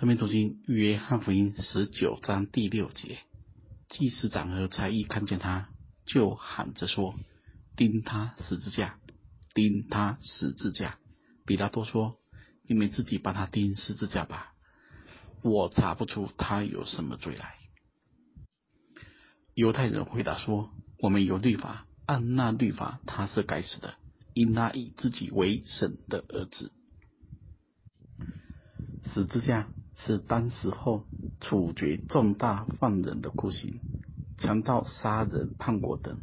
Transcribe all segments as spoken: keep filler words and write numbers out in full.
生命读经约翰福音十九章第六节，祭司长和差役看见他，就喊着说：钉他十字架，钉他十字架。彼拉多说：你们自己把他钉十字架吧，我查不出他有什么罪来。犹太人回答说：我们有律法，按那律法他是该死的，因他以自己为神的儿子。十字架是当时候处决重大犯人的酷刑，强盗、杀人、叛国等。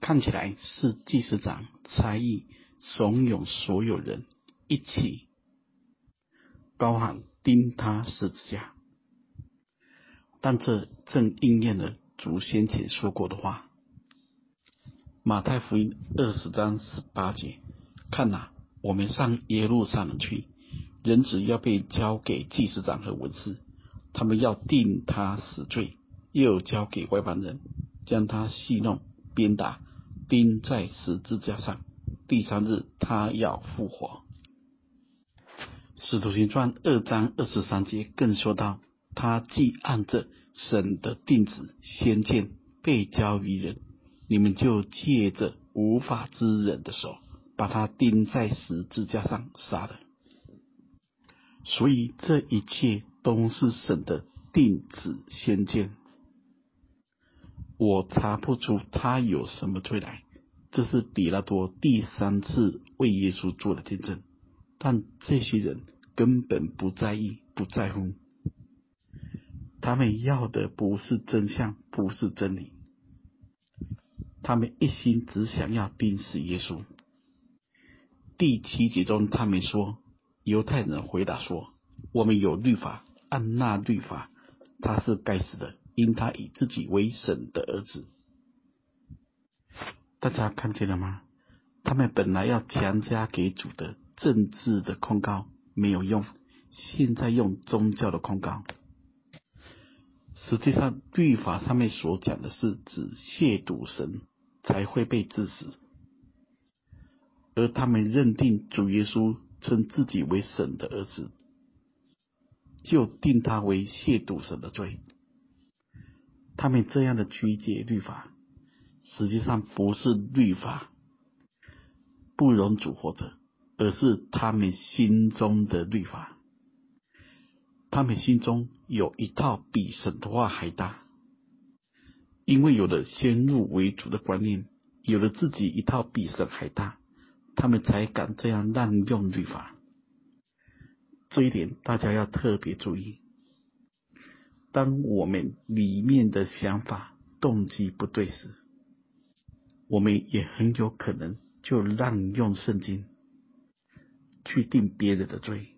看起来是祭司长、差役怂恿所有人一起高喊钉他十字架，但这正应验了主先前说过的话。马太福音二十章十八节：看哪，我们上耶路撒冷去，人子要被交给祭司长和文士，他们要定他死罪，又交给外邦人，将他戏弄、鞭打，钉在十字架上，第三日他要复活。使徒行传二章二十三节更说到，他既按着神的定旨先见被交于人，你们就借着无法之人的手，把他钉在十字架上杀了。所以这一切都是神的定旨先见。我查不出他有什么罪来，这是彼拉多第三次为耶稣做的见证，但这些人根本不在意、不在乎。他们要的不是真相，不是真理，他们一心只想要钉死耶稣。第七节中他们说，犹太人回答说：我们有律法，按那律法他是该死的，因他以自己为神的儿子。大家看见了吗？他们本来要强加给主的政治的控告没有用，现在用宗教的控告。实际上律法上面所讲的是指亵渎神才会被致死，而他们认定主耶稣称自己为神的儿子，就定他为亵渎神的罪。他们这样的曲解律法，实际上不是律法不容主活着，而是他们心中的律法。他们心中有一套比神的话还大，因为有了先入为主的观念，有了自己一套比神还大，他们才敢这样滥用律法。这一点大家要特别注意。当我们里面的想法、动机不对时，我们也很有可能就滥用圣经，去定别人的罪。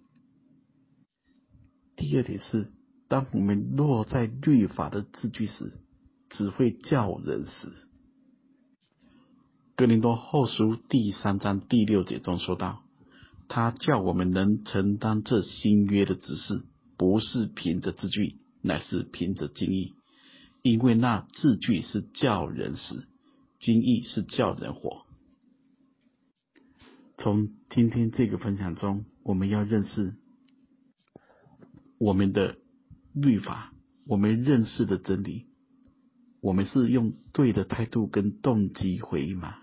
第二点是，当我们落在律法的字句时，只会叫人死。哥林多后书第三章第六节中说道：他叫我们能承担这新约的指示，不是凭着字句，乃是凭着经义，因为那字句是叫人死，经义是叫人活。从今天这个分享中，我们要认识我们的律法，我们认识的真理，我们是用对的态度跟动机回应吗？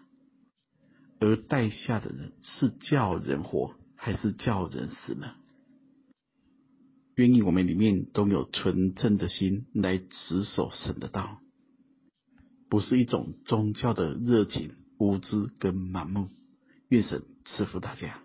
而带下的人是叫人活还是叫人死呢？愿意我们里面都有纯正的心来持守神的道，不是一种宗教的热情、无知跟盲目。愿神赐福大家。